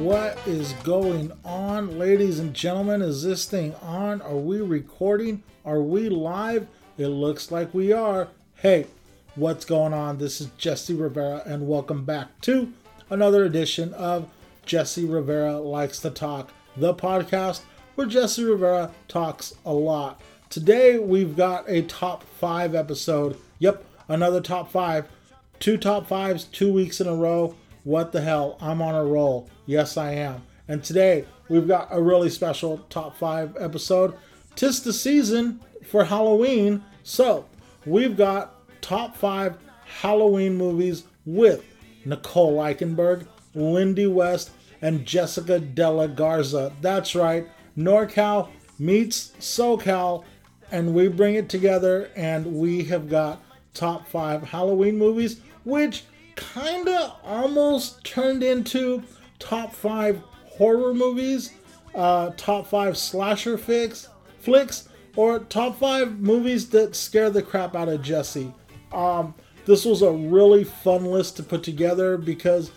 What is going on, ladies and gentlemen? Is this thing on? Are we recording? Are we live? It looks like we are. Hey, what's going on? This is Jesse Rivera, and welcome back to another edition of Jesse Rivera Likes to Talk, the podcast where Jesse Rivera talks a lot. Today, we've got a top five episode. Yep, another top five. Two top fives, 2 weeks in a row. What the hell? I'm on a roll. Yes, I am. And today, we've got a really special top five episode. 'Tis the season for Halloween. So, we've got top five Halloween movies with Nicole Eichenberg, Lindy West, and Jessica De la Garza. That's right. NorCal meets SoCal. And we bring it together. And we have got top five Halloween movies, which kind of almost turned into top five horror movies, top five slasher flicks, or top five movies that scare the crap out of Jesse. This was a really fun list to put together because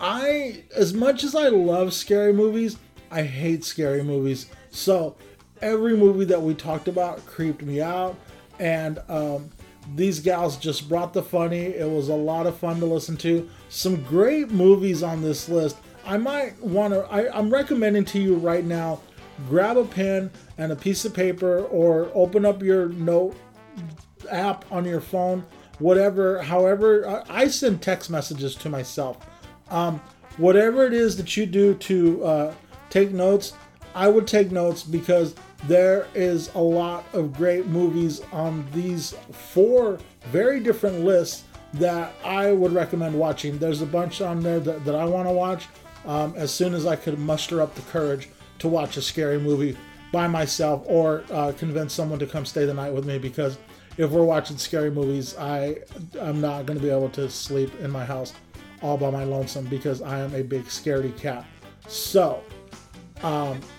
as much as I love scary movies, I hate scary movies. So every movie that we talked about creeped me out, and these gals just brought the funny. It was a lot of fun to listen to. Some great movies on this list. I'm recommending to you right now, grab a pen and a piece of paper or open up your note app on your phone, whatever, however, I send text messages to myself. Whatever it is that you do to take notes, I would take notes because there is a lot of great movies on these four very different lists that I would recommend watching. There's a bunch on there that I want to watch as soon as I could muster up the courage to watch a scary movie by myself or convince someone to come stay the night with me, because if we're watching scary movies, I'm not going to be able to sleep in my house all by my lonesome because I am a big scaredy cat. So,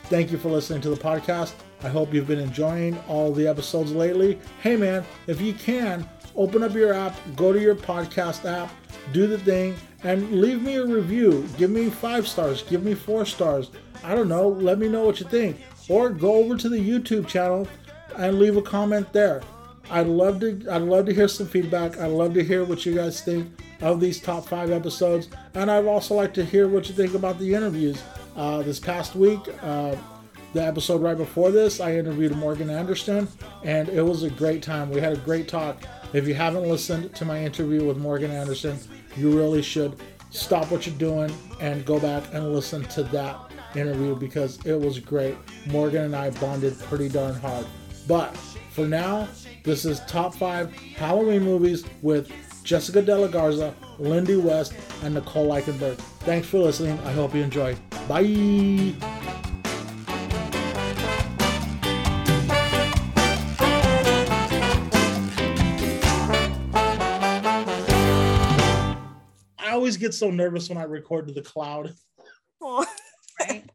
thank you for listening to the podcast. I hope you've been enjoying all the episodes lately. Hey man, if you can, open up your app, go to your podcast app, do the thing, and leave me a review. Give me 5 stars, give me 4 stars. I don't know, let me know what you think. Or go over to the YouTube channel and leave a comment there. I'd love to hear some feedback. I'd love to hear what you guys think of these top five episodes. And I'd also like to hear what you think about the interviews. This past week, the episode right before this, I interviewed Morgan Anderson, and it was a great time. We had a great talk. If you haven't listened to my interview with Morgan Anderson, you really should stop what you're doing and go back and listen to that interview because it was great. Morgan and I bonded pretty darn hard. But for now, this is top five Halloween movies with Jessica De la Garza, Lindy West, and Nicole Eichenberg. Thanks for listening. I hope you enjoy. Bye. I always get so nervous when I record to the cloud. Oh, right.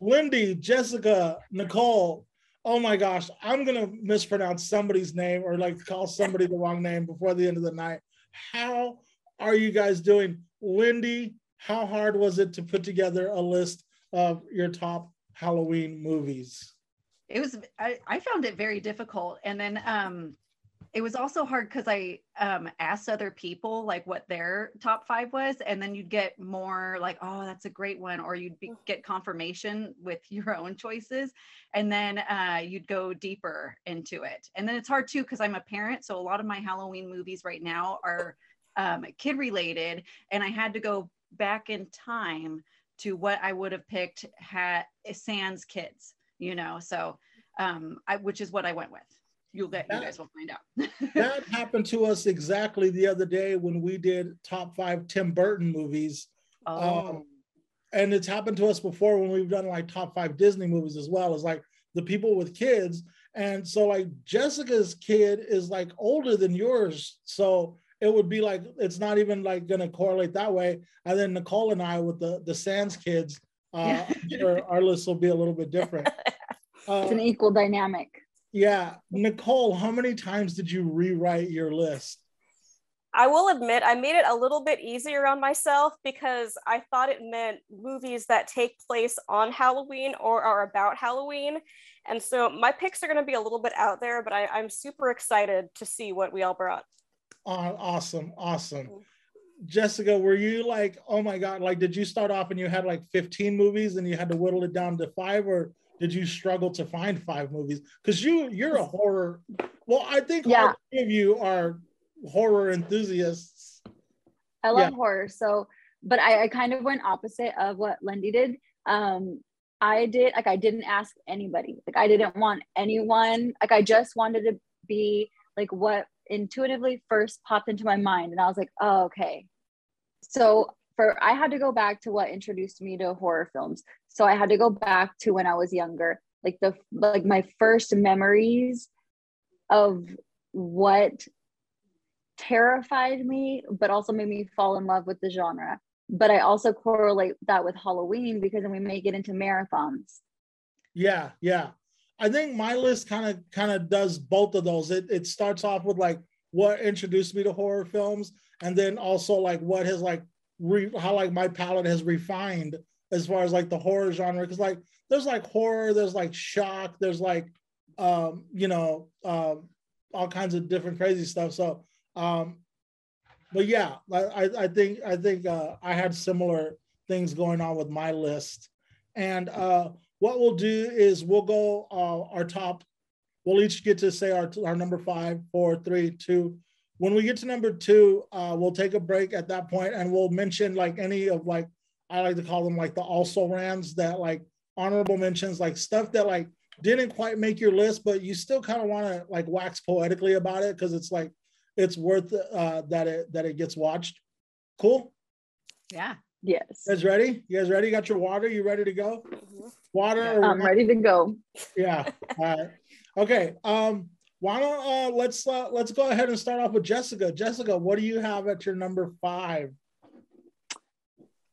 Lindy, Jessica, Nicole. Oh my gosh, I'm gonna mispronounce somebody's name or call somebody the wrong name before the end of the night. How are you guys doing? Lindy, how hard was it to put together a list of your top Halloween movies? It was. I found it very difficult, and then it was also hard because I asked other people what their top five was, and then you'd get more oh, that's a great one, or you'd get confirmation with your own choices, and then you'd go deeper into it. And then it's hard too because I'm a parent, so a lot of my Halloween movies right now are kid related, and I had to go back in time to what I would have picked sans kids, so which is what I went with. You guys will find out. That happened to us exactly the other day when we did top five Tim Burton movies. Oh. And it's happened to us before when we've done top five Disney movies as well. It's the people with kids. And so Jessica's kid is older than yours. So it would be it's not even going to correlate that way. And then Nicole and I with the sans kids, our list will be a little bit different. It's an equal dynamic. Yeah. Nicole, how many times did you rewrite your list? I will admit I made it a little bit easier on myself because I thought it meant movies that take place on Halloween or are about Halloween. And so my picks are going to be a little bit out there, but I'm super excited to see what we all brought. Oh, awesome. Awesome. Mm-hmm. Jessica, were you like, oh my God, like, did you start off and you had like 15 movies and you had to whittle it down to 5, or did you struggle to find 5 movies? Because you're a horror. Well, I think all three of you are horror enthusiasts. I love horror. So, but I kind of went opposite of what Lindy did. I didn't ask anybody. Like, I didn't want anyone. Like, I just wanted to be like what intuitively first popped into my mind. And I was like, oh, okay. So I had to go back to what introduced me to horror films. So I had to go back to when I was younger, like my first memories of what terrified me, but also made me fall in love with the genre. But I also correlate that with Halloween because then we may get into marathons. Yeah, yeah. I think my list kind of does both of those. It starts off with like what introduced me to horror films, and then also like what has like how like my palette has refined as far as like the horror genre. Because like there's like horror, there's like shock, there's like all kinds of different crazy stuff. So. But yeah, I think I had similar things going on with my list. And what we'll do is we'll go we'll each get to say our number 5, 4, 3, 2. When we get to number 2, we'll take a break at that point and we'll mention like any of like, I like to call them like the also rans, that like honorable mentions, like stuff that like didn't quite make your list, but you still kind of want to like wax poetically about it because it's like, it's worth that it gets watched. Cool? Yeah. Yes. You guys ready? You got your water? You ready to go? Water? Yeah, I'm ready to go. Yeah. All right. Okay. Why don't let's go ahead and start off with Jessica. Jessica, what do you have at your number 5?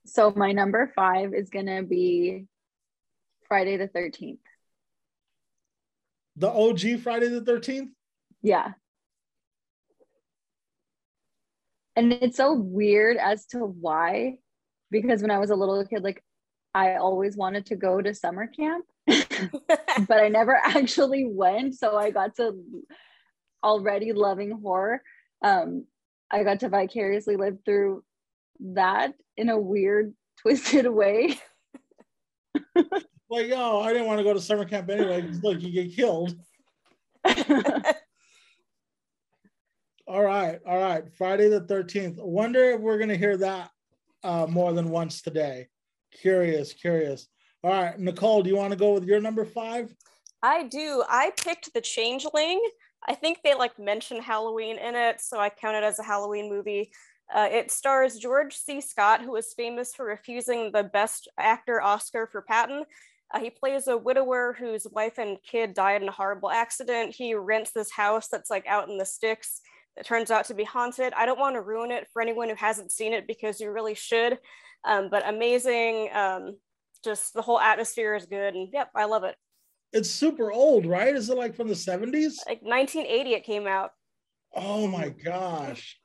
So my number 5 is gonna be Friday the 13th. The OG Friday the 13th? Yeah. And it's so weird as to why, because when I was a little kid, like I always wanted to go to summer camp, but I never actually went. So I got to already loving horror. I got to vicariously live through that in a weird, twisted way. Like, oh, I didn't want to go to summer camp anyway, because look, you get killed. All right. Friday the 13th. Wonder if we're going to hear that more than once today. Curious. All right, Nicole, do you want to go with your number 5? I do. I picked The Changeling. I think they like mention Halloween in it, so I count it as a Halloween movie. It stars George C. Scott, who is famous for refusing the Best Actor Oscar for Patton. He plays a widower whose wife and kid died in a horrible accident. He rents this house that's like out in the sticks. It turns out to be haunted. I don't want to ruin it for anyone who hasn't seen it because you really should, but amazing. Just the whole atmosphere is good. And yep, I love it. It's super old, right? Is it like from the 70s? Like 1980 it came out. Oh my gosh.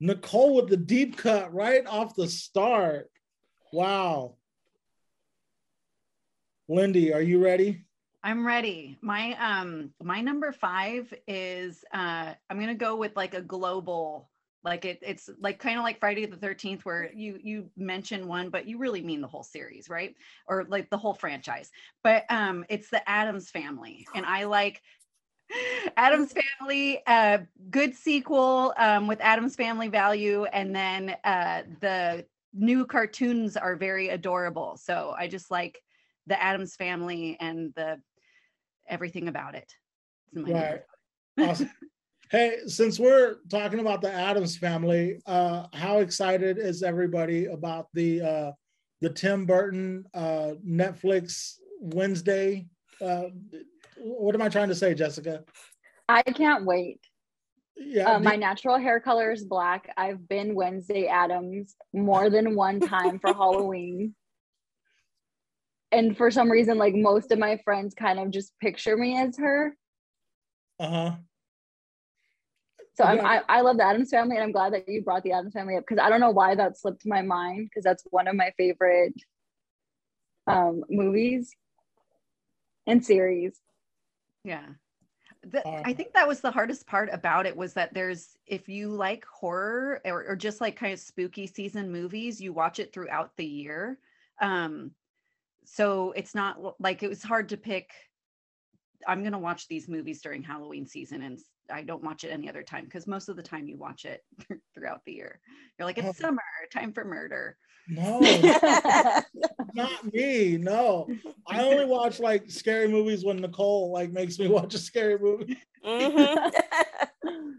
Nicole with the deep cut right off the start. Wow. Lindy, are you ready? I'm ready. My number 5 is I'm gonna go with like a global, like it's like kind of like Friday the 13th, where you mention one, but you really mean the whole series, right? Or like the whole franchise. But it's the Addams Family, and I like Addams Family. Good sequel with Addams Family value, and then the new cartoons are very adorable. So I just like the Addams Family and the everything about it. Right. Awesome. Hey, since we're talking about the Addams Family, how excited is everybody about the Tim Burton Netflix Wednesday? What am I trying to say, Jessica? I can't wait. Yeah, my natural hair color is black. I've been Wednesday Addams more than one time for Halloween. And for some reason, like most of my friends kind of just picture me as her. Uh-huh. So yeah. I love the Addams Family, and I'm glad that you brought the Addams Family up, because I don't know why that slipped my mind, because that's one of my favorite movies and series. Yeah. I think that was the hardest part about it, was that if you like horror or just like kind of spooky season movies, you watch it throughout the year. So it's not like, it was hard to pick, I'm going to watch these movies during Halloween season and I don't watch it any other time, because most of the time you watch it throughout the year. You're like, it's summer, time for murder. No, not me. No, I only watch like scary movies when Nicole like makes me watch a scary movie. Mm-hmm.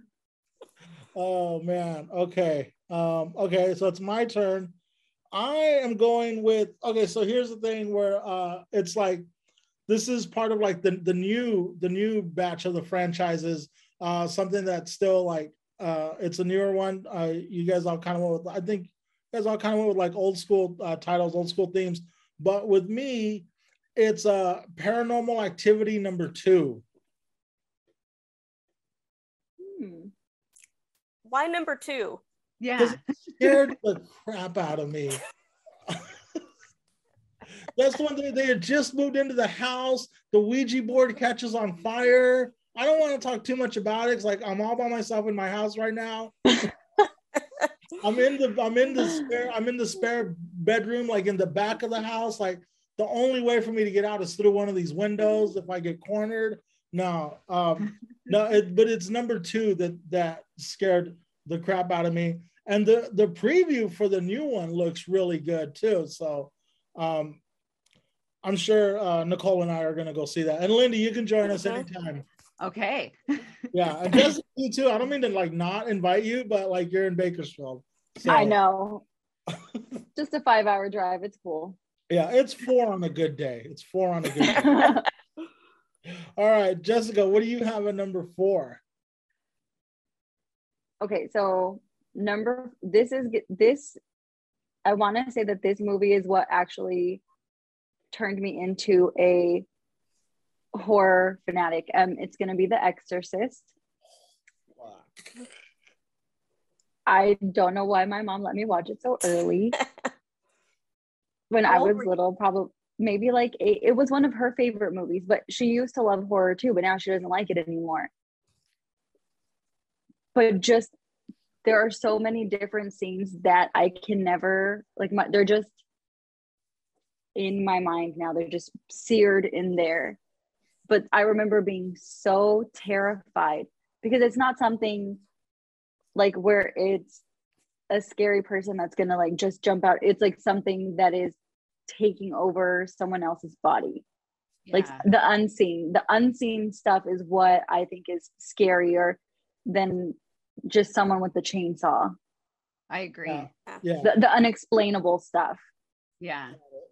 Oh man. Okay. Okay. So it's my turn. I am going with, okay. So here's the thing where it's like, this is part of like the new batch of the franchises. Something that's still like it's a newer one. You guys all kind of went with, I think you guys all kind of went with like old school titles, old school themes. But with me, it's Paranormal Activity #2. Why #2? Yeah, 'cause it scared the crap out of me. That's one thing. They had just moved into the house. The Ouija board catches on fire. I don't want to talk too much about it. It's like I'm all by myself in my house right now. I'm in the spare bedroom, like in the back of the house. Like the only way for me to get out is through one of these windows if I get cornered. But it's #2 that scared the crap out of me. And the preview for the new one looks really good too. So I'm sure Nicole and I are going to go see that. And Lindy, you can join us anytime. Okay. Yeah, and Jesse, you too. I don't mean to like not invite you, but like you're in Bakersfield. So. I know. Just a 5-hour drive. It's cool. Yeah, it's 4 on a good day. It's 4 on a good day. All right, Jessica, what do you have at #4? Okay, so I want to say that this movie is what actually turned me into a horror fanatic. It's going to be The Exorcist. Fuck. I don't know why my mom let me watch it so early. When I was little, probably maybe like 8. It was one of her favorite movies, but she used to love horror too, but now she doesn't like it anymore. But just, there are so many different scenes that I can never, like, they're just in my mind now. They're just seared in there. But I remember being so terrified, because it's not something like where it's a scary person that's going to like just jump out. It's like something that is taking over someone else's body. Yeah. Like the unseen stuff is what I think is scarier than just someone with the chainsaw. I agree. Yeah. The unexplainable stuff. Yeah.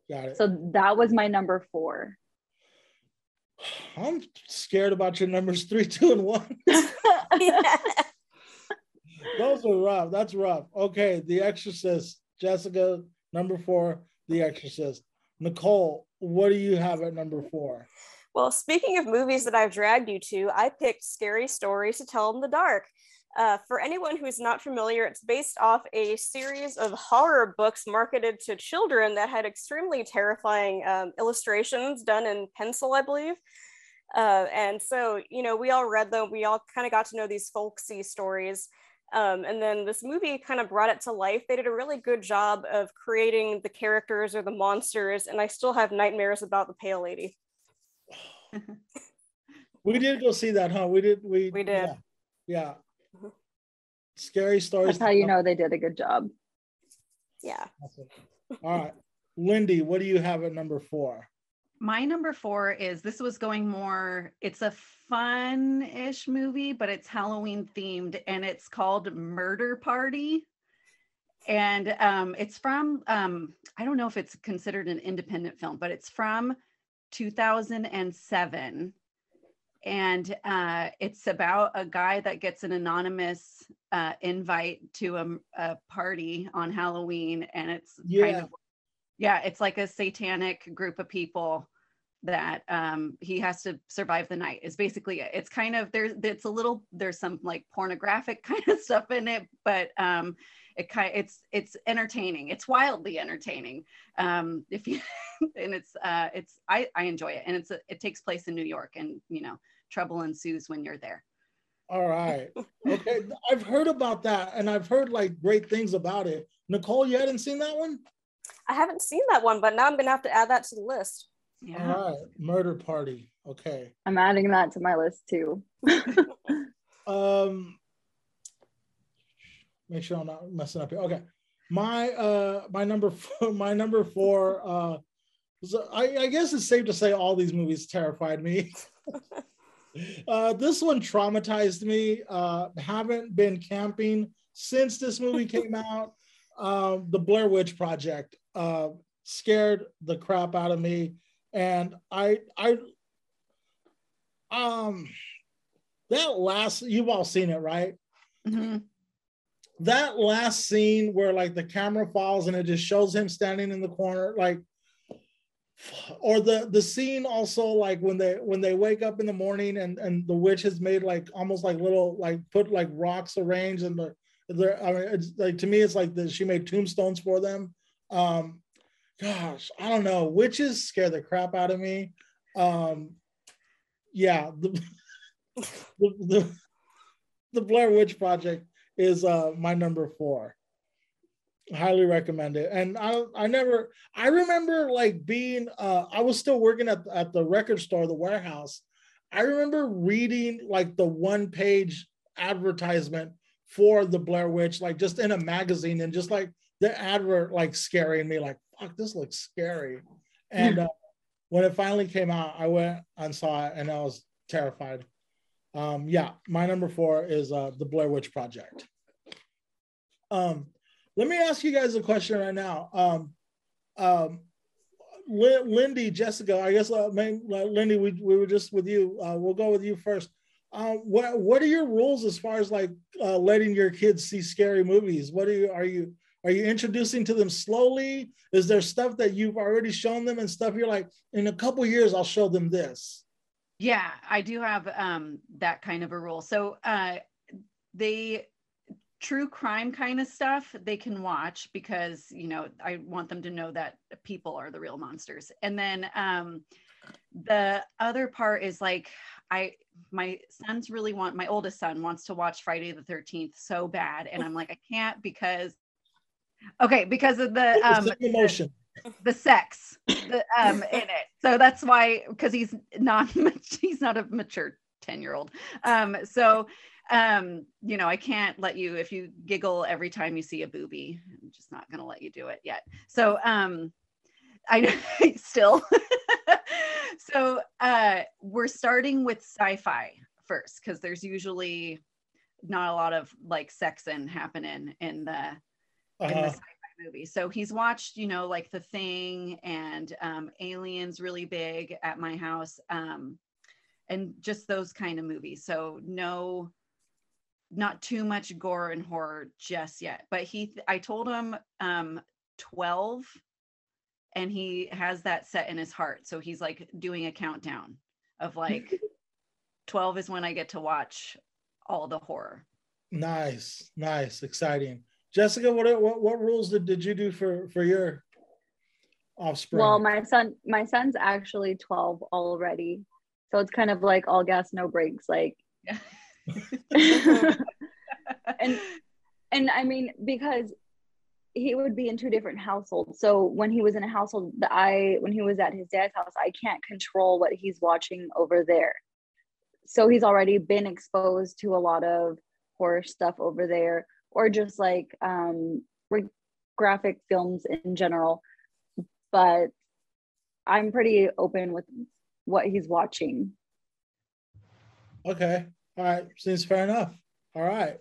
Got it. So that was my #4. I'm scared about your numbers 3, 2, and 1. Yeah. Those are rough. That's rough. Okay. The Exorcist. Jessica, #4, The Exorcist. Nicole, what do you have at #4? Well, speaking of movies that I've dragged you to, I picked Scary Stories to Tell in the Dark. For anyone who's not familiar, it's based off a series of horror books marketed to children that had extremely terrifying illustrations done in pencil, I believe. And so, you know, we all read them. We all kind of got to know these folksy stories. And then this movie kind of brought it to life. They did a really good job of creating the characters or the monsters. And I still have nightmares about the Pale Lady. We did go see that, huh? We did. Yeah. Scary Stories. That's how you know they did a good job. Yeah. Awesome. All right. Lindy, what do you have at #4? My #4 is, this was going more, it's a fun-ish movie, but it's Halloween themed, and it's called Murder Party. And it's from, I don't know if it's considered an independent film, but it's from 2007. And it's about a guy that gets an anonymous invite to a party on Halloween. And it's kind of, it's like a satanic group of people that he has to survive the night. It's basically, it's kind of, it's a little, there's some like pornographic kind of stuff in it, but it's entertaining. It's wildly entertaining. If you, and it's, I enjoy it. And it's, it takes place in New York, and, you know, trouble ensues when you're there. All right. Okay. I've heard about that, and I've heard like great things about it. Nicole, you hadn't seen that one? I haven't seen that one, but now I'm going to have to add that to the list. Yeah. All right. Murder Party. Okay. I'm adding that to my list too. Make sure I'm not messing up here. Okay. My number four, I guess it's safe to say all these movies terrified me. This one traumatized me. Haven't been camping since this movie came out. The Blair Witch Project scared the crap out of me, and I that last, you've all seen it, right? Mm-hmm. That last scene where like the camera falls and it just shows him standing in the corner, like, or the scene also like when they wake up in the morning and the witch has made like almost like little like put like rocks arranged in the I mean, it's like, to me it's like that she made tombstones for them. Gosh, I don't know, witches scare the crap out of me. Yeah, the Blair Witch Project is my number four. Highly recommend it. And I remember like being, I was still working at the record store, the warehouse. I remember reading like the one-page advertisement for the Blair Witch, like just in a magazine, and just like the advert like scaring me, like, fuck, this looks scary. And when it finally came out, I went and saw it, and I was terrified. Yeah, my number four is the Blair Witch Project. Let me ask you guys a question right now. Lindy, Jessica, I guess, Lindy, we were just with you. We'll go with you first. What are your rules as far as like letting your kids see scary movies? What are you introducing to them slowly? Is there stuff that you've already shown them and stuff you're like, in a couple of years, I'll show them this? Yeah, I do have that kind of a rule. So true crime kind of stuff they can watch, because, you know, I want them to know that people are the real monsters. And then the other part is like, my oldest son wants to watch Friday the 13th so bad, and I'm like, I can't because of the sex in it. So that's why, because he's not a mature 10-year-old. You know, I can't let you, if you giggle every time you see a boobie, I'm just not going to let you do it yet. So, I still, so, we're starting with sci-fi first, cause there's usually not a lot of like sexing happening in the sci-fi movie. So he's watched, you know, like The Thing and, Aliens really big at my house. And just those kind of movies. So no, not too much gore and horror just yet, but I told him 12, and he has that set in his heart. So he's like doing a countdown of like 12 is when I get to watch all the horror. Nice, exciting. Jessica, what rules did you do for your offspring? Well, my son's actually 12 already, so it's kind of like all gas, no brakes, like. Yeah. and I mean, because he would be in two different households. So when he was in a household that when he was at his dad's house, I can't control what he's watching over there. So he's already been exposed to a lot of horror stuff over there, or just like graphic films in general. But I'm pretty open with what he's watching. Okay. All right, seems fair enough. All right.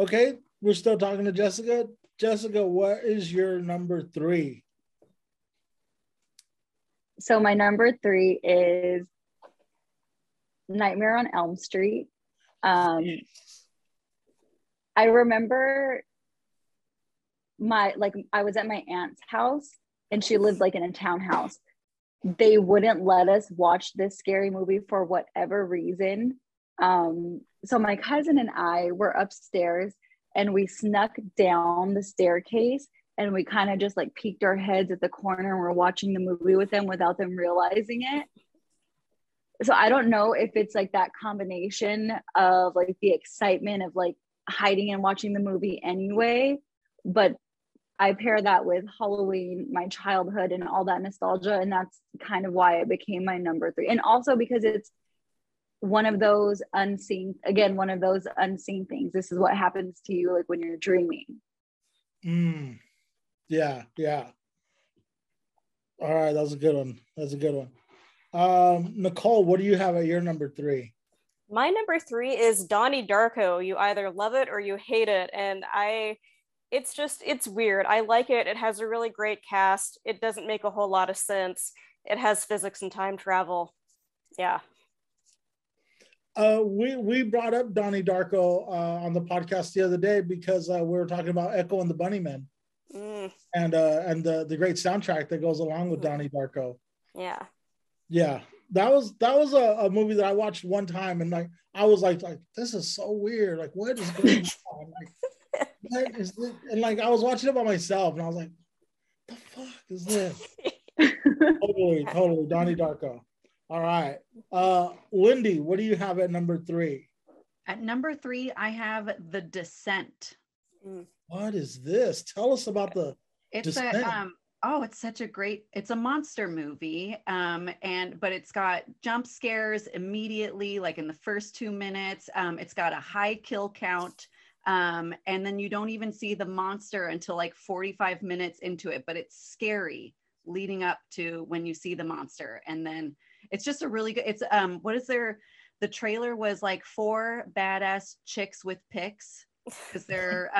Okay, we're still talking to Jessica. Jessica, what is your number three? So my number three is Nightmare on Elm Street. I remember I was at my aunt's house, and she lived like in a townhouse. they wouldn't let us watch this scary movie for whatever reason. So my cousin and I were upstairs and we snuck down the staircase and we kind of just like peeked our heads at the corner and we're watching the movie with them without them realizing it. So I don't know if it's like that combination of like the excitement of like hiding and watching the movie anyway, but I pair that with Halloween, my childhood and all that nostalgia. And that's kind of why it became my number three. And also because it's one of those unseen, again, one of those unseen things. This is what happens to you like when you're dreaming. Mm. Yeah, yeah. All right, that was a good one. That's a good one. Nicole, what do you have at your number three? My number three is Donnie Darko. You either love it or you hate it. And it's just, it's weird. I like it. It has a really great cast. It doesn't make a whole lot of sense. It has physics and time travel. Yeah. We brought up Donnie Darko on the podcast the other day because we were talking about Echo and the Bunnymen. Mm. And the great soundtrack that goes along with Donnie Darko. Yeah. Yeah. That was a movie that I watched one time and like I was like this is so weird. Like what is going on? Like what is this? And like I was watching it by myself and I was like, what the fuck is this? Totally Donnie Darko. All right. Lindy, what do you have at number three? At number three, I have The Descent. Mm. What is this? Tell us about Descent. It's such a great, it's a monster movie. But it's got jump scares immediately, like in the first 2 minutes. It's got a high kill count. And then you don't even see the monster until like 45 minutes into it, but it's scary leading up to when you see the monster. And then it's just a really good, it's, the trailer was like 4 badass chicks with picks. Because they're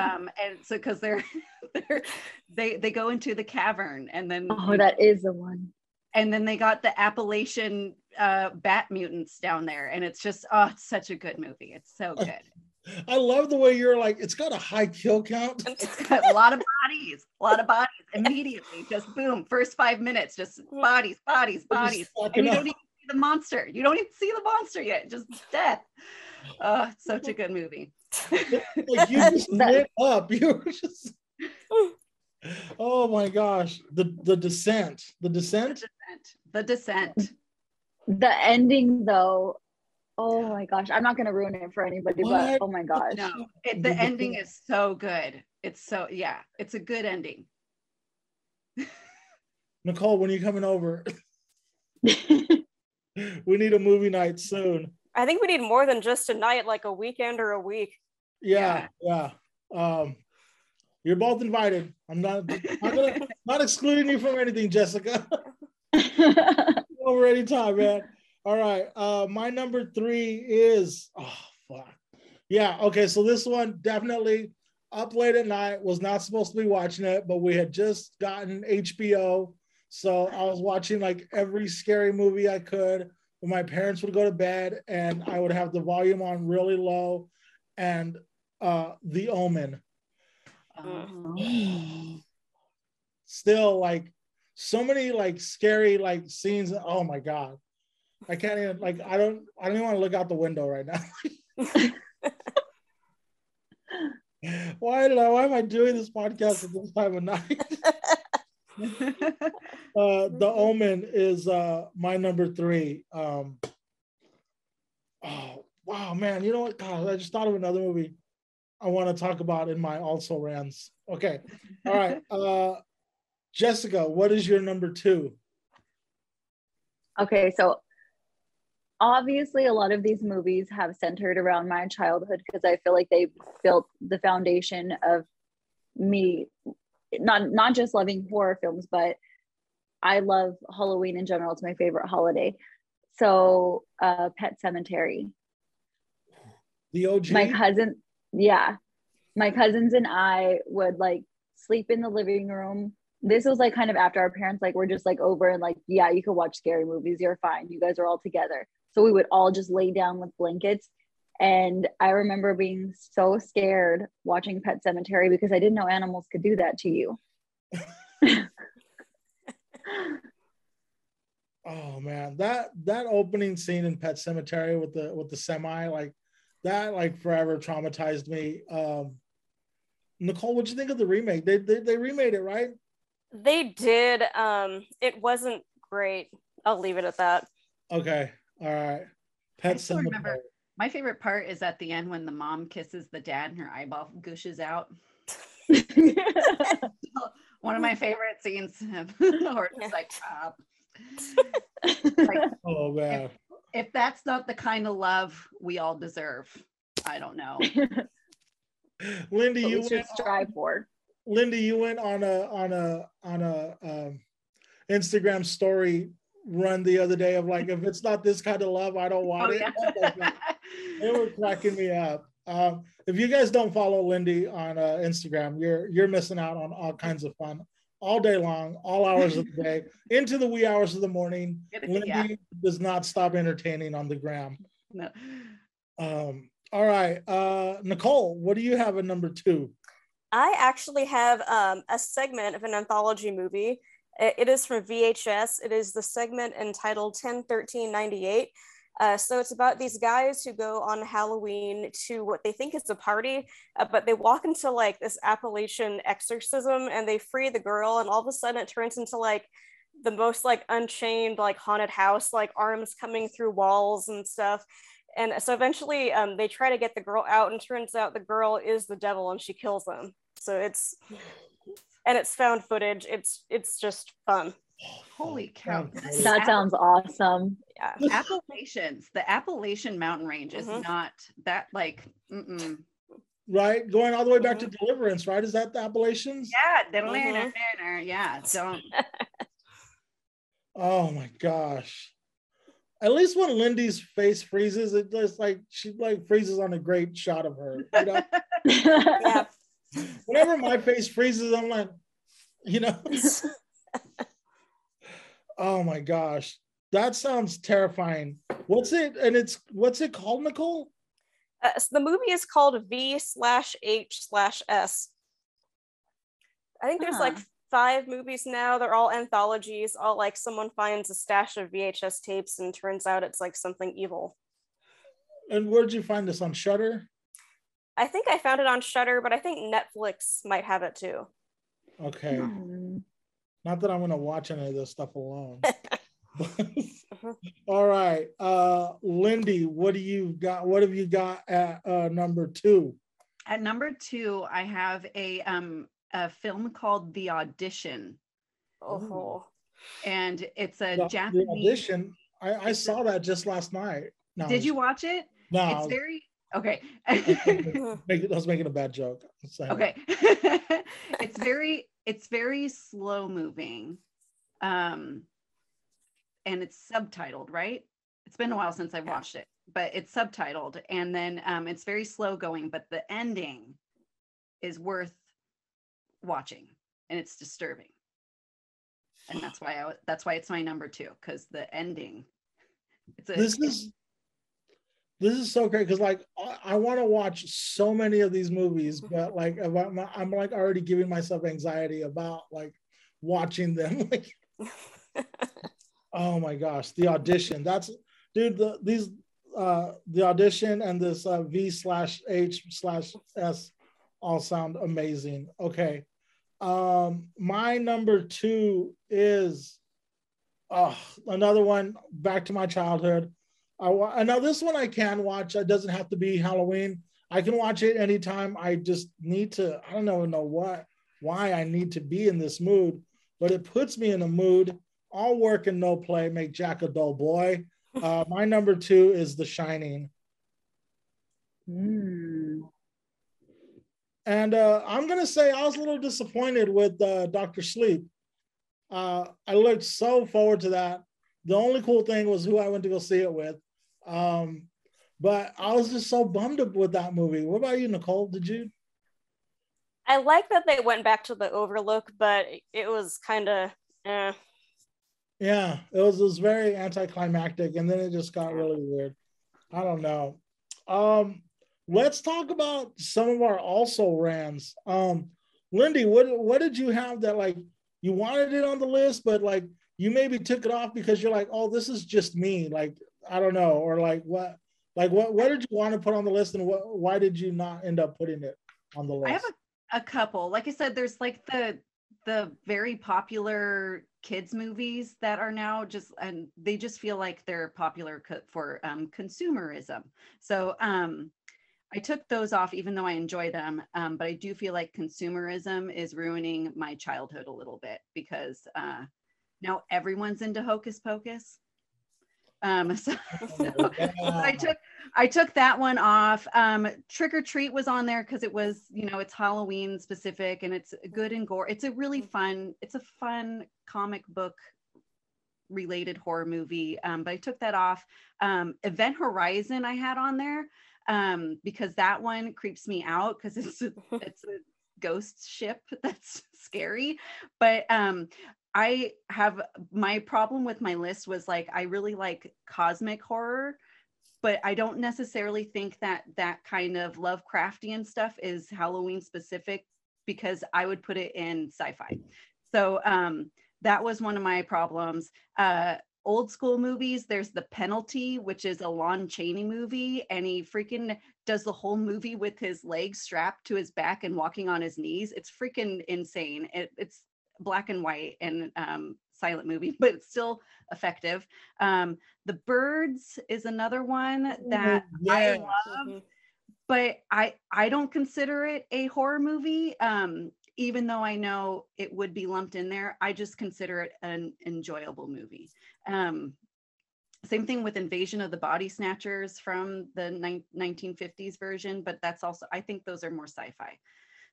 they go into the cavern and then that is the one, and then they got the Appalachian bat mutants down there, and it's just it's such a good movie. It's so good. I love the way you're like, it's got a high kill count. It's got a lot of bodies immediately. Just boom, first 5 minutes, just bodies, and you don't even see the monster. You don't even see the monster yet. Just death. Oh, it's such a good movie. Like you just lit up. You were just oh my gosh. The Descent. The ending though. Oh my gosh. I'm not gonna ruin it for anybody, what? But oh my gosh. No, the ending is so good. It's a good ending. Nicole, when are you coming over? We need a movie night soon. I think we need more than just a night, like a weekend or a week. Yeah. You're both invited. I'm not excluding you from anything, Jessica. Over any time, man. All right. My number three is fuck. Yeah. Okay. So this one definitely up late at night. Was not supposed to be watching it, but we had just gotten HBO, so I was watching like every scary movie I could. My parents would go to bed and I would have the volume on really low, and The Omen. Still like so many like scary like scenes. Oh my God. I can't even like, I don't even want to look out the window right now. Why am I doing this podcast at this time of night? The Omen is my number three. Wow, man, you know what? God, I just thought of another movie I want to talk about in my also rants. Okay, all right. Jessica, what is your number two? Okay, so obviously a lot of these movies have centered around my childhood because I feel like they built the foundation of me not just loving horror films, but I love Halloween in general. It's my favorite holiday. So Pet Sematary. The OG? My cousins and I would like sleep in the living room. This was like kind of after our parents like were just like over and like, yeah, you can watch scary movies. You're fine. You guys are all together. So we would all just lay down with blankets. And I remember being so scared watching Pet Sematary because I didn't know animals could do that to you. oh man, that opening scene in Pet Sematary with the semi, like that, like forever traumatized me. Nicole, what'd you think of the remake? They remade it, right? They did. It wasn't great. I'll leave it at that. Okay. All right. Pet Sematary. Remember, my favorite part is at the end when the mom kisses the dad and her eyeball gushes out. One of my favorite scenes of horror is like, like, oh man. If that's not the kind of love we all deserve, I don't know. Lindy, you should strive for. Lindy, you went on a Instagram story run the other day of like, if it's not this kind of love, I don't want it. Yeah. They were cracking me up. If you guys don't follow Lindy on Instagram, you're missing out on all kinds of fun all day long, all hours of the day, into the wee hours of the morning. Lindy does not stop entertaining on the gram. No. All right, Nicole, what do you have at number 2? I actually have a segment of an anthology movie. It is from VHS. It is the segment entitled 10-13-98. So it's about these guys who go on Halloween to what they think is a party, but they walk into like this Appalachian exorcism and they free the girl, and all of a sudden it turns into like the most like unchained like haunted house, like arms coming through walls and stuff. And so eventually they try to get the girl out, and turns out the girl is the devil and she kills them. So it's found footage. It's just fun. Holy cow. That sounds awesome. Yeah. The Appalachian mountain range is not that like, right? Going all the way back to Deliverance, right? Is that the Appalachians? Yeah. Yeah. Don't. Oh my gosh. At least when Lindy's face freezes, it just like, she like freezes on a great shot of her. You know? Yeah. Whenever my face freezes, I'm like, you know. Oh my gosh, that sounds terrifying. What's it called, Nicole? So the movie is called V/H/S. I think there's like 5 movies now. They're all anthologies. All like someone finds a stash of VHS tapes and turns out it's like something evil. And where'd you find this, on Shudder? I think I found it on Shudder, but I think Netflix might have it too. Okay. Not that I'm going to watch any of this stuff alone. All right. Lindy, what do you got? What have you got at number 2? At number 2, I have a film called The Audition. Oh. And it's a Japanese. The Audition. I saw that just last night. No, did you watch it? No. It's very. Okay. I was making a bad joke. Okay. It's very slow moving, and it's subtitled, right? It's been a while since I've watched it, but it's subtitled, and then it's very slow going, but the ending is worth watching, and it's disturbing, and that's why it's my number 2, because the ending. This is so great, because like I want to watch so many of these movies, but like I'm like already giving myself anxiety about like watching them. Like, oh my gosh, The Audition. That's, dude. The Audition and this V/H/S all sound amazing. Okay, my number 2 is another one back to my childhood. Now this one I can watch. It doesn't have to be Halloween. I can watch it anytime. I just need to, I don't know why I need to be in this mood, but it puts me in a mood. All work and no play make Jack a dull boy. My number 2 is The Shining. And I'm going to say I was a little disappointed with Dr. Sleep. I looked so forward to that. The only cool thing was who I went to go see it with. But I was just so bummed up with that movie. What about you, Nicole? Did you? I like that they went back to the Overlook, but it was kind of, yeah, it was very anticlimactic, and then it just got really weird. I don't know. Let's talk about some of our also-rans. Lindy, what did you have that, like, you wanted it on the list, but, like, you maybe took it off because you're like, oh, this is just me. Like, I don't know. Or what did you want to put on the list, and why did you not end up putting it on the list? I have a couple. Like I said, there's like the very popular kids movies that are now just, and they just feel like they're popular for consumerism. So I took those off, even though I enjoy them, but I do feel like consumerism is ruining my childhood a little bit, because now everyone's into Hocus Pocus. So I took that one off. Trick or Treat was on there because it was, it's Halloween specific, and it's good and gore. It's a really fun, it's a fun comic book related horror movie, but I took that off. Event Horizon I had on there because that one creeps me out, because it's a ghost ship that's scary. But I have, my problem with my list was like, I really like cosmic horror, but I don't necessarily think that that kind of Lovecraftian stuff is Halloween specific, because I would put it in sci-fi. So that was one of my problems. Old school movies, there's The Penalty, which is a Lon Chaney movie, and he freaking does the whole movie with his legs strapped to his back and walking on his knees. It's freaking insane. It's black and white and silent movie, but it's still effective. The Birds is another one that I love, but I don't consider it a horror movie, even though I know it would be lumped in there. I just consider it an enjoyable movie. Same thing with Invasion of the Body Snatchers from the 1950s version, but that's also, I think those are more sci-fi.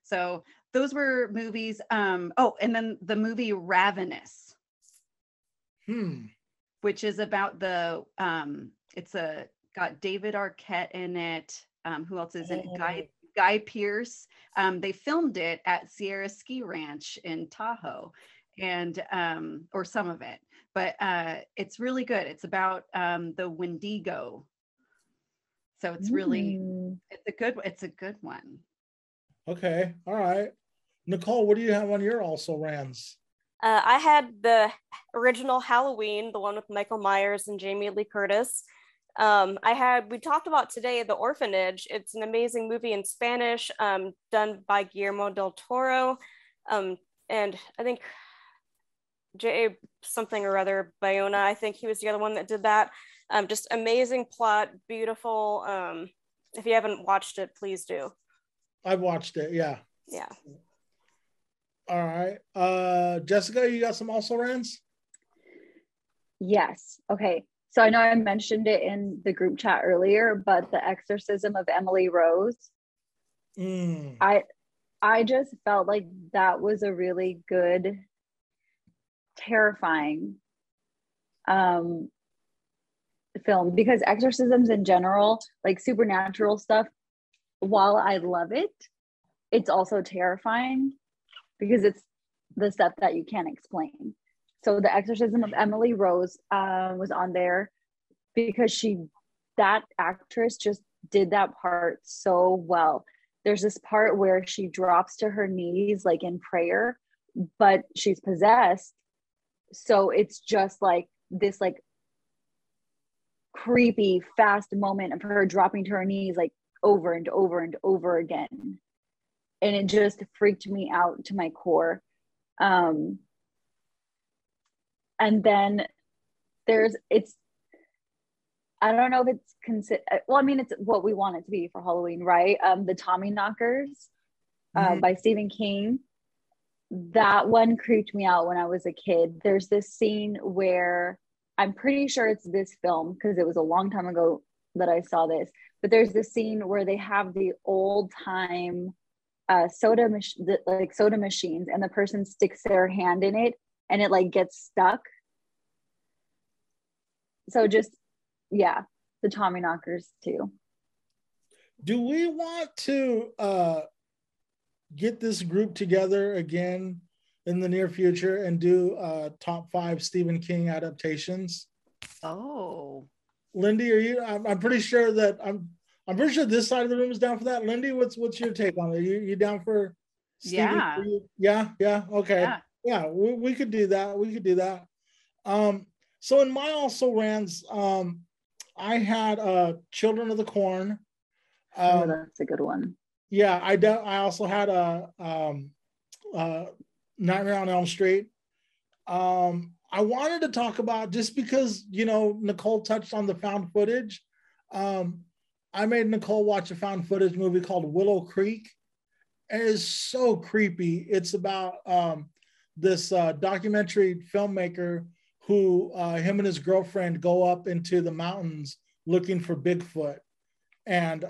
So those were movies. Oh, and then the movie Ravenous, which is about the, got David Arquette in it. Who else is in it? Guy Pearce. They filmed it at Sierra Ski Ranch in Tahoe, and or some of it, but it's really good. It's about the Wendigo. So it's really, it's a good one. Okay. All right. Nicole, what do you have on your also-rans? I had the original Halloween, the one with Michael Myers and Jamie Lee Curtis. We talked about today, The Orphanage. It's an amazing movie in Spanish, done by Guillermo del Toro. And I think J.A. something or other, Bayona, I think he was the other one that did that. Just amazing plot, beautiful. If you haven't watched it, please do. I've watched it, yeah. Yeah. All right. Jessica, you got some also-rans? Yes. Okay. So I know I mentioned it in the group chat earlier, but The Exorcism of Emily Rose. I just felt like that was a really good, terrifying film, because exorcisms in general, like supernatural stuff, while I love it, it's also terrifying because it's the stuff that you can't explain. So The Exorcism of Emily Rose was on there because that actress just did that part so well. There's this part where she drops to her knees like in prayer, but she's possessed. So it's just like this like creepy fast moment of her dropping to her knees like over and over and over again, and it just freaked me out to my core. And then I don't know if it's it's what we want it to be for Halloween, right? The Tommyknockers by Stephen King. That one creeped me out when I was a kid. There's this scene where, I'm pretty sure it's this film because it was a long time ago that I saw this, but there's this scene where they have the old time soda machines, and the person sticks their hand in it and it like gets stuck. So just, yeah, the Tommyknockers too. Do we want to get this group together again in the near future and do top 5 Stephen King adaptations? Oh. Lindy, are you? I'm pretty sure that I'm pretty sure this side of the room is down for that. Lindy, what's your take on it? You down for? Stevie? Yeah. Okay. Yeah. We could do that. So in my also rans, I had Children of the Corn. Oh, that's a good one. Yeah, I also had a Nightmare on Elm Street. I wanted to talk about, just because, you know, Nicole touched on the found footage. I made Nicole watch a found footage movie called Willow Creek. It is so creepy. It's about this documentary filmmaker who him and his girlfriend go up into the mountains looking for Bigfoot. And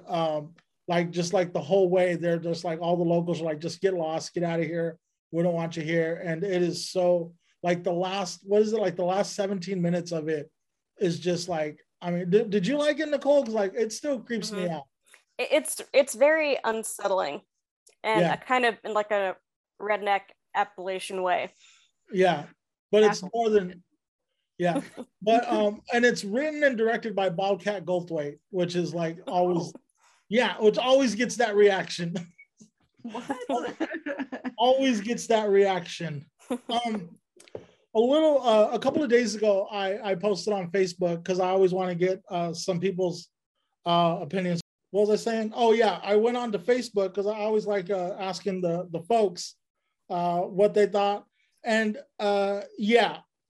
like the whole way, they're just like, all the locals are like, just get lost, get out of here. We don't want you here. And it is so, like the last, what is it? Like the last 17 minutes of it is just like, I mean, did you like it, Nicole? Because like, it still creeps me out. It's very unsettling, and a kind of in like a redneck Appalachian way. Yeah, but it's more than, but and it's written and directed by Bobcat Goldthwait, which is like always, which always gets that reaction. What? Always gets that reaction. A couple of days ago, I posted on Facebook because I always want to get some people's opinions. What was I saying? Oh yeah, I went on to Facebook because I always like asking the folks what they thought. And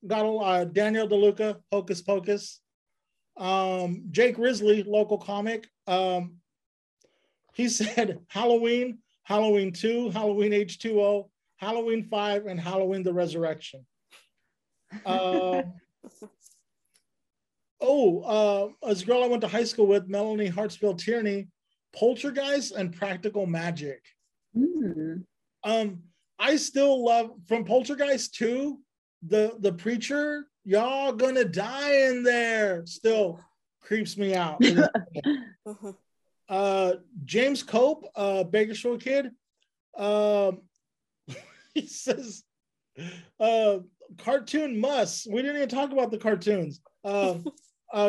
got Daniel DeLuca, Hocus Pocus. Jake Risley, local comic. He said Halloween, Halloween 2, Halloween H2O, Halloween 5, and Halloween the Resurrection. This girl I went to high school with, Melanie Hartsfield Tierney, Poltergeist and Practical Magic. I still love, from Poltergeist 2, the preacher, y'all gonna die in there, still creeps me out. James Cope, Bakersfield kid, he says cartoon musts. We didn't even talk about the cartoons.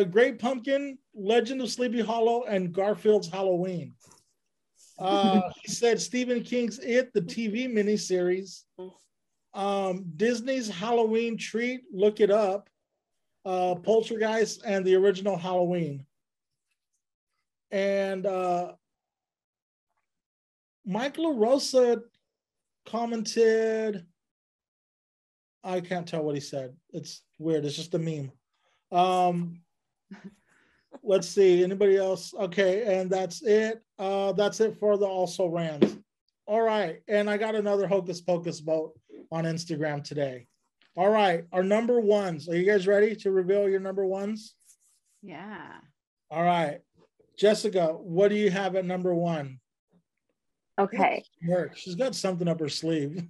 Great Pumpkin, Legend of Sleepy Hollow, and Garfield's Halloween. He said Stephen King's It, the TV miniseries. Disney's Halloween Treat, look it up. Poltergeist and the original Halloween. And Mike LaRosa commented, I can't tell what he said. It's weird. It's just a meme. Let's see. Anybody else? Okay. And that's it. That's it for the Also Rans. All right. And I got another Hocus Pocus vote on Instagram today. All right. Our number ones. Are you guys ready to reveal your number ones? Yeah. All right. Jessica, what do you have at number one? Okay. She's got something up her sleeve.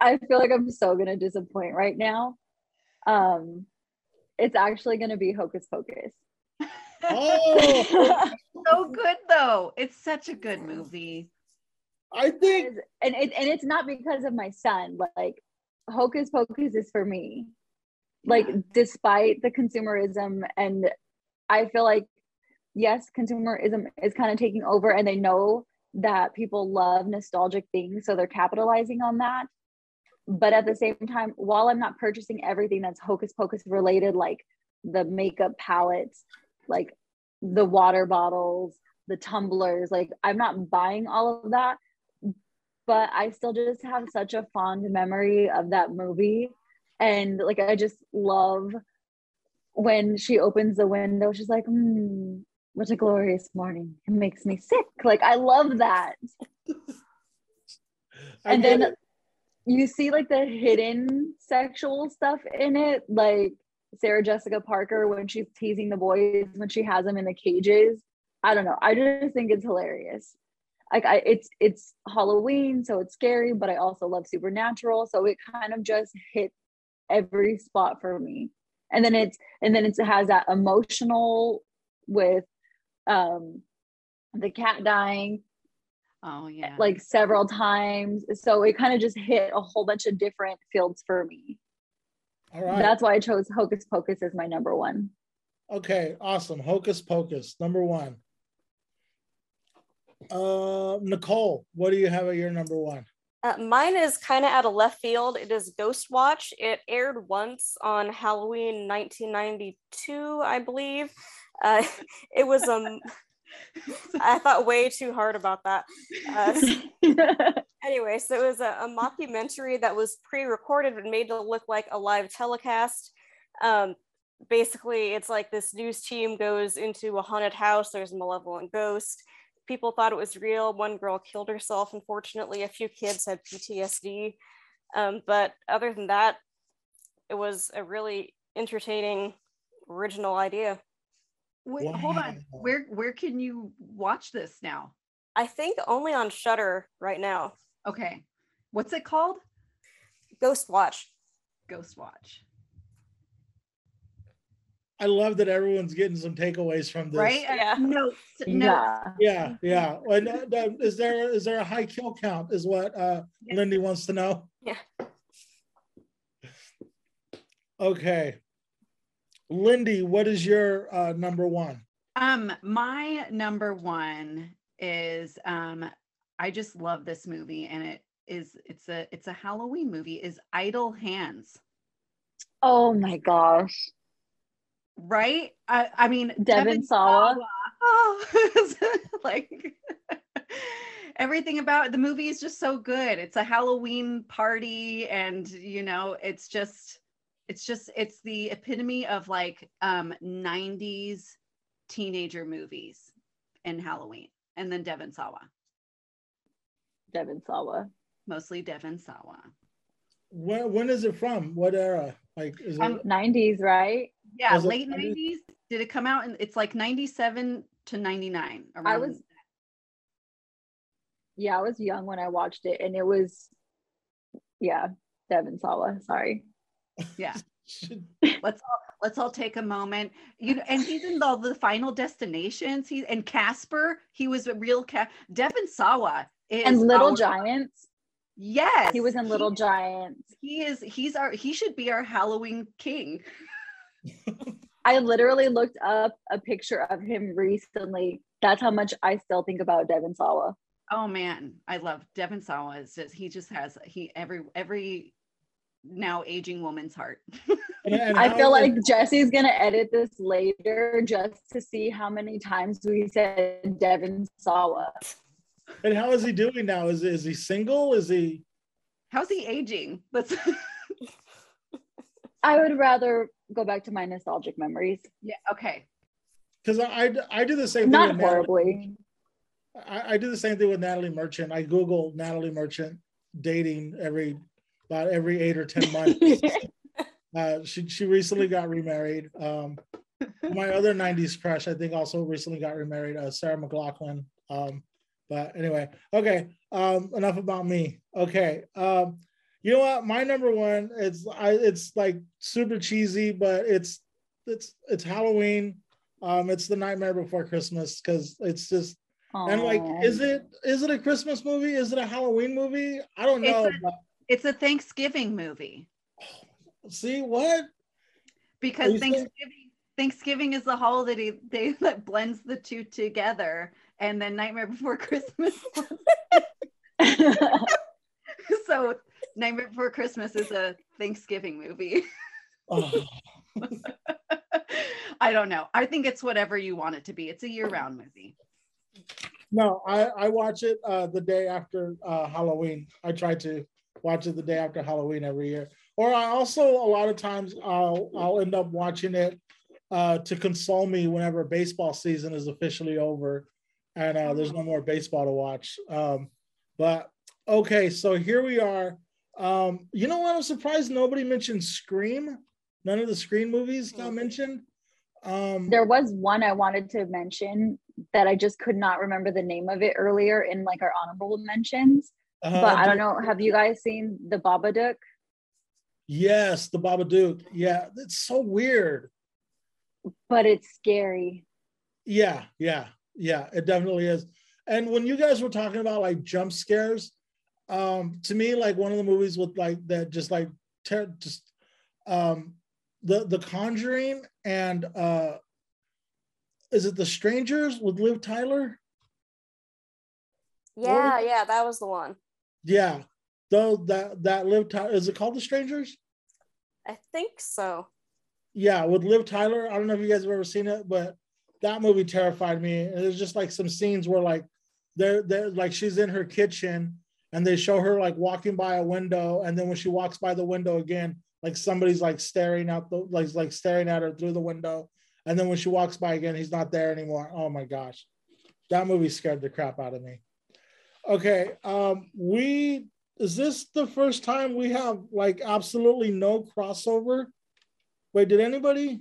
I feel like I'm so going to disappoint right now. It's actually going to be Hocus Pocus. Oh, so good though. It's such a good movie. I think, and it's not because of my son. Like, Hocus Pocus is for me. Like, despite the consumerism, and I feel like, yes, consumerism is kind of taking over, and they know that people love nostalgic things, so they're capitalizing on that. But at the same time, while I'm not purchasing everything that's Hocus Pocus related, like the makeup palettes, like the water bottles, the tumblers, like I'm not buying all of that, but I still just have such a fond memory of that movie. And like, I just love when she opens the window, she's like, what a glorious morning. It makes me sick. Like, I love that. And then you see like the hidden sexual stuff in it, like Sarah Jessica Parker when she's teasing the boys when she has them in the cages. I don't know. I just think it's hilarious. Like, it's Halloween, so it's scary, but I also love supernatural, so it kind of just hit every spot for me. And then it has that emotional with the cat dying. Oh yeah, like several times. So it kind of just hit a whole bunch of different fields for me. All right. That's why I chose Hocus Pocus as my number one. Okay, awesome. Hocus Pocus, number one. Nicole, what do you have at your number one? Mine is kind of out of left field. It is Ghost Watch. It aired once on Halloween 1992, I believe. It was I thought way too hard about that. Anyway, so it was a mockumentary that was pre-recorded and made to look like a live telecast. Basically, it's like this news team goes into a haunted house. There's a malevolent ghost. People thought it was real. One girl killed herself, unfortunately. A few kids had PTSD. But other than that, it was a really entertaining, original idea. Wait, wow. Hold on. Where can you watch this now? I think only on Shudder right now. Okay. What's it called? Ghost Watch. Ghost Watch. I love that everyone's getting some takeaways from this. Right? Yeah. No. Yeah, yeah. Is there a high kill count is what yes. Lindy wants to know. Yeah. Okay. Lindy, what is your number one? My number one is I just love this movie, and it's a Halloween movie, is Idle Hands. Oh my gosh. Right? I mean, Devin Sawa. Oh, like everything about the movie is just so good. It's a Halloween party, and you know, it's the epitome of like 90s teenager movies and Halloween. And then Devin Sawa. Mostly Devin Sawa. When is it from? What era? Like is it 90s, right? Yeah, was late 90s. Did it come out? And it's like 97 to 99. I was young when I watched it, and it was, yeah, Devin Sawa. Sorry. Yeah. let's all take a moment. You know, and he's in all the Final Destinations. He and Casper. He was a real Devin Sawa and Little Giants. Yes, he was in Little Giants. He should be our Halloween king. I literally looked up a picture of him recently. That's how much I still think about Devin Sawa. Oh man, I love Devin Sawa. He just has every now aging woman's heart. And I feel like Jesse's gonna edit this later just to see how many times we said Devin Sawa. And how is he doing now? Is he single? How's he aging? I would rather go back to my nostalgic memories. Yeah. Okay. Because I do the same thing. Not horribly. I do the same thing with Natalie Merchant. I Google Natalie Merchant dating about every 8 or 10 months. She recently got remarried. My other 90s crush, I think, also recently got remarried. Sarah McLachlan. But anyway, okay. Enough about me. Okay. You know what? My number one is it's like super cheesy, but it's Halloween. It's The Nightmare Before Christmas, because it's just Aww. And like, is it a Christmas movie? Is it a Halloween movie? I don't know. It's a Thanksgiving movie. See what? Because Thanksgiving is the holiday that blends the two together, and then Nightmare Before Christmas. So. Nightmare Before Christmas is a Thanksgiving movie. Oh. I don't know. I think it's whatever you want it to be. It's a year-round movie. No, I watch it the day after Halloween. I try to watch it the day after Halloween every year. Or I also, a lot of times, I'll end up watching it to console me whenever baseball season is officially over and there's no more baseball to watch. But okay, so here we are. You know what? I'm surprised nobody mentioned Scream. None of the Scream movies got mentioned. There was one I wanted to mention that I just could not remember the name of it earlier in like our honorable mentions. But I don't know. Have you guys seen The Babadook? Yes, The Babadook. Yeah, it's so weird. But it's scary. Yeah, it definitely is. And when you guys were talking about like jump scares, to me, like one of the movies with like that just like The Conjuring and is it The Strangers with Liv Tyler? Yeah, that was the one. Yeah, though that Liv Tyler, is it called The Strangers? I think so. Yeah, with Liv Tyler. I don't know if you guys have ever seen it, but that movie terrified me. And there's just like some scenes where like they're like she's in her kitchen and they show her like walking by a window, and then when she walks by the window again, like somebody's like staring out the like staring at her through the window, and then when she walks by again, he's not there anymore. Oh my gosh, that movie scared the crap out of me. Okay, is this the first time we have like absolutely no crossover? Wait, did anybody?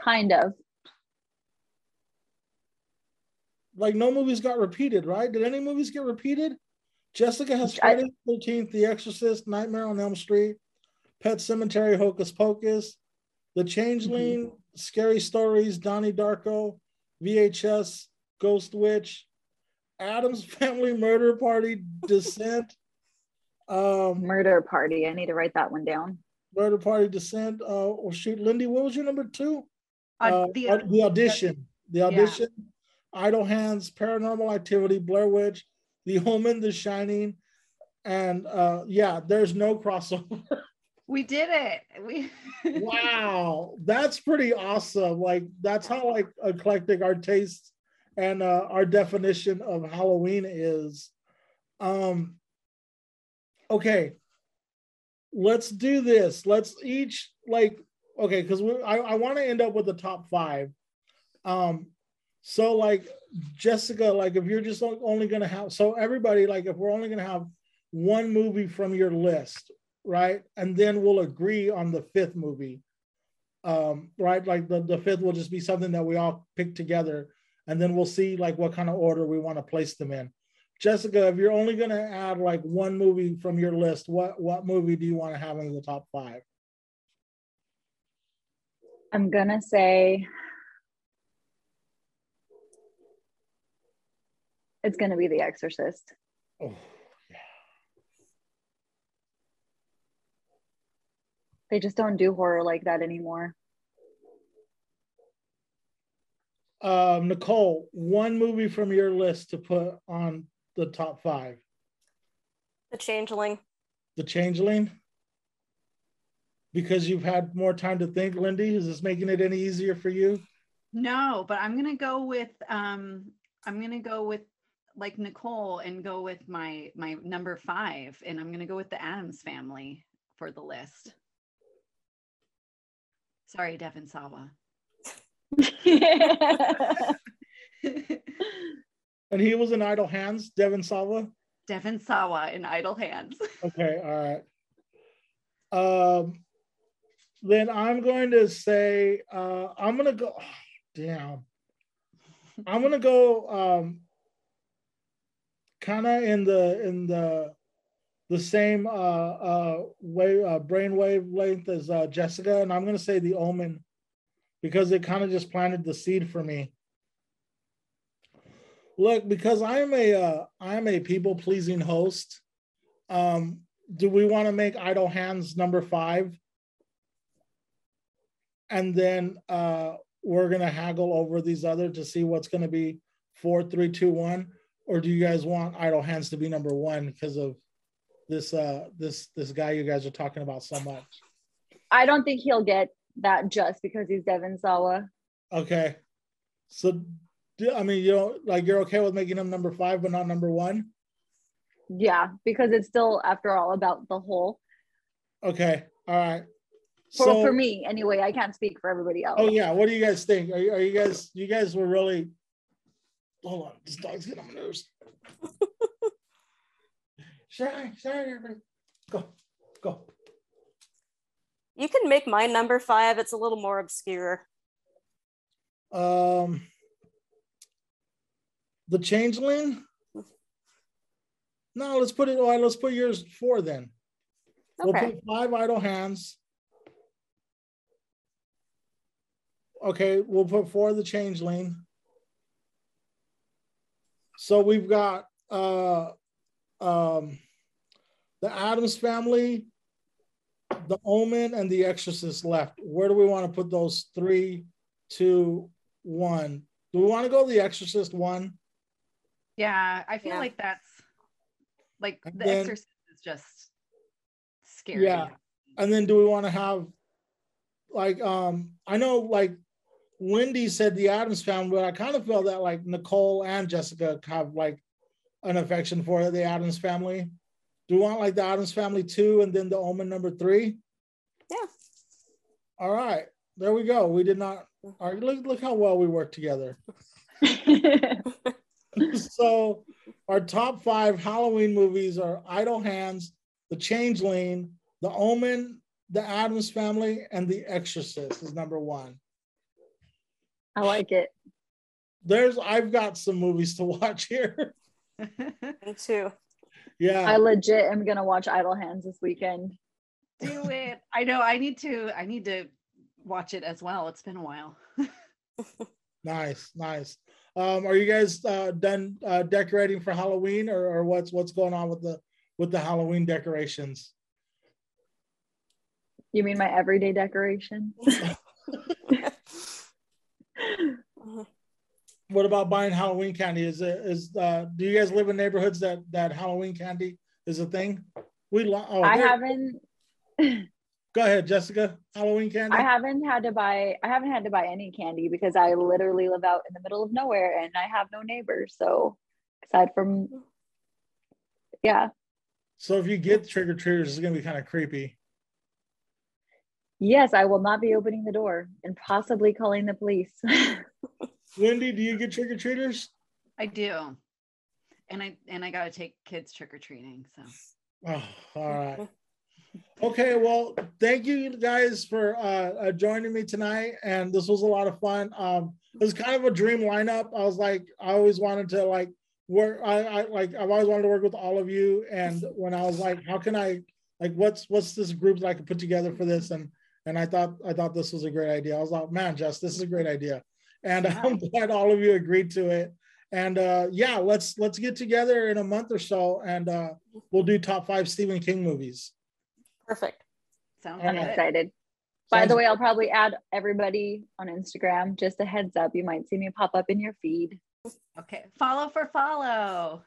Kind of. Like no movies got repeated, right? Did any movies get repeated? Jessica has Friday the 13th, The Exorcist, Nightmare on Elm Street, Pet Sematary, Hocus Pocus, The Changeling, Scary Stories, Donnie Darko, VHS, Ghost Witch, Adam's Family, Murder Party, Descent. Murder Party. I need to write that one down. Murder Party, Descent. Or shoot, Lindy, what was your number two? The Audition. The Audition. Yeah. Idle Hands, Paranormal Activity, Blair Witch, The Omen, The Shining, and yeah, there's no crossover. We did it. Wow, that's pretty awesome. Like that's how like eclectic our taste and our definition of Halloween is. Okay, let's do this. Let's each like okay, because I want to end up with the top five. So like Jessica, like if you're just only going to have, so everybody, like if we're only going to have one movie from your list, right? And then we'll agree on the fifth movie, right? Like the fifth will just be something that we all pick together, and then we'll see like what kind of order we want to place them in. Jessica, if you're only going to add like one movie from your list, what movie do you want to have in the top five? I'm going to say... it's going to be The Exorcist. Oh, yeah. They just don't do horror like that anymore. Nicole, one movie from your list to put on the top five. The Changeling. The Changeling? Because you've had more time to think, Lindy, is this making it any easier for you? No, but I'm going to go with, like Nicole and go with my number five, and I'm gonna go with The Addams Family for the list. Sorry, Devin Sawa. And he was in Idle Hands, Devin Sawa? Devin Sawa in Idle Hands. Okay, all right. Then I'm going to say, I'm gonna go, oh, damn. I'm gonna go, kind of in the same way brainwave length as Jessica, and I'm gonna say The Omen, because it kind of just planted the seed for me. Look, because I'm a people pleasing host. Do we want to make Idle Hands number five, and then we're gonna haggle over these other to see what's gonna be 4, 3, 2, 1? Or do you guys want Idle Hands to be number one because of this this guy you guys are talking about so much? I don't think he'll get that just because he's Devin Sawa. Okay, so I mean, you don't like, you're okay with making him number five but not number one? Yeah, because it's still after all about the whole. Okay, all right. For me anyway, I can't speak for everybody else. Oh yeah, what do you guys think? Are you guys were really. Hold on, this dog's getting on my nerves. Sorry, everybody. Go. You can make my number five. It's a little more obscure. The Changeling? No, let's put it, all right, let's put yours four then. Okay. We'll put five Idle Hands. Okay, we'll put four The Changeling. So we've got The Addams Family, The Omen, and The Exorcist left. Where do we want to put those? 3, 2, 1. Do we want to go The Exorcist one? Yeah, I feel like that's Like The Exorcist is just scary. Yeah. And then do we want to have, like, I know, like, Lindy said The Addams Family, but I kind of feel that, like, Nicole and Jessica have, like, an affection for The Addams Family. Do we want, like, The Addams Family 2 and then The Omen number 3? Yeah. All right. There we go. We did not... All right, look how well we work together. So our top 5 Halloween movies are Idle Hands, The Changeling, The Omen, The Addams Family, and The Exorcist is number 1. I like it. I've got some movies to watch here. Me too. Yeah. I legit am going to watch Idle Hands this weekend. Do it. I know. I need to watch it as well. It's been a while. Nice. Are you guys done decorating for Halloween, or what's going on with the Halloween decorations? You mean my everyday decoration? What about buying Halloween candy? Do you guys live in neighborhoods that Halloween candy is a thing? Go ahead, Jessica. Halloween candy. I haven't had to buy any candy because I literally live out in the middle of nowhere and I have no neighbors. So aside from, yeah. So if you get trick-or-treaters, it's gonna be kind of creepy. Yes, I will not be opening the door and possibly calling the police. Lindy, do you get trick-or-treaters? I do. And I gotta take kids trick-or-treating. So all right. Okay, well, thank you guys for joining me tonight, and this was a lot of fun. It was kind of a dream lineup. I was like, I've always wanted to work with all of you, and when I was like, how can I, like, what's this group that I could put together for this, and I thought this was a great idea. I was like, man, Jess, this is a great idea, and I'm glad all of you agreed to it. And yeah, let's get together in a month or so, and we'll do top 5 Stephen King movies. Perfect. I'm excited. By the way, I'll probably add everybody on Instagram. Just a heads up, you might see me pop up in your feed. Okay. Follow for follow.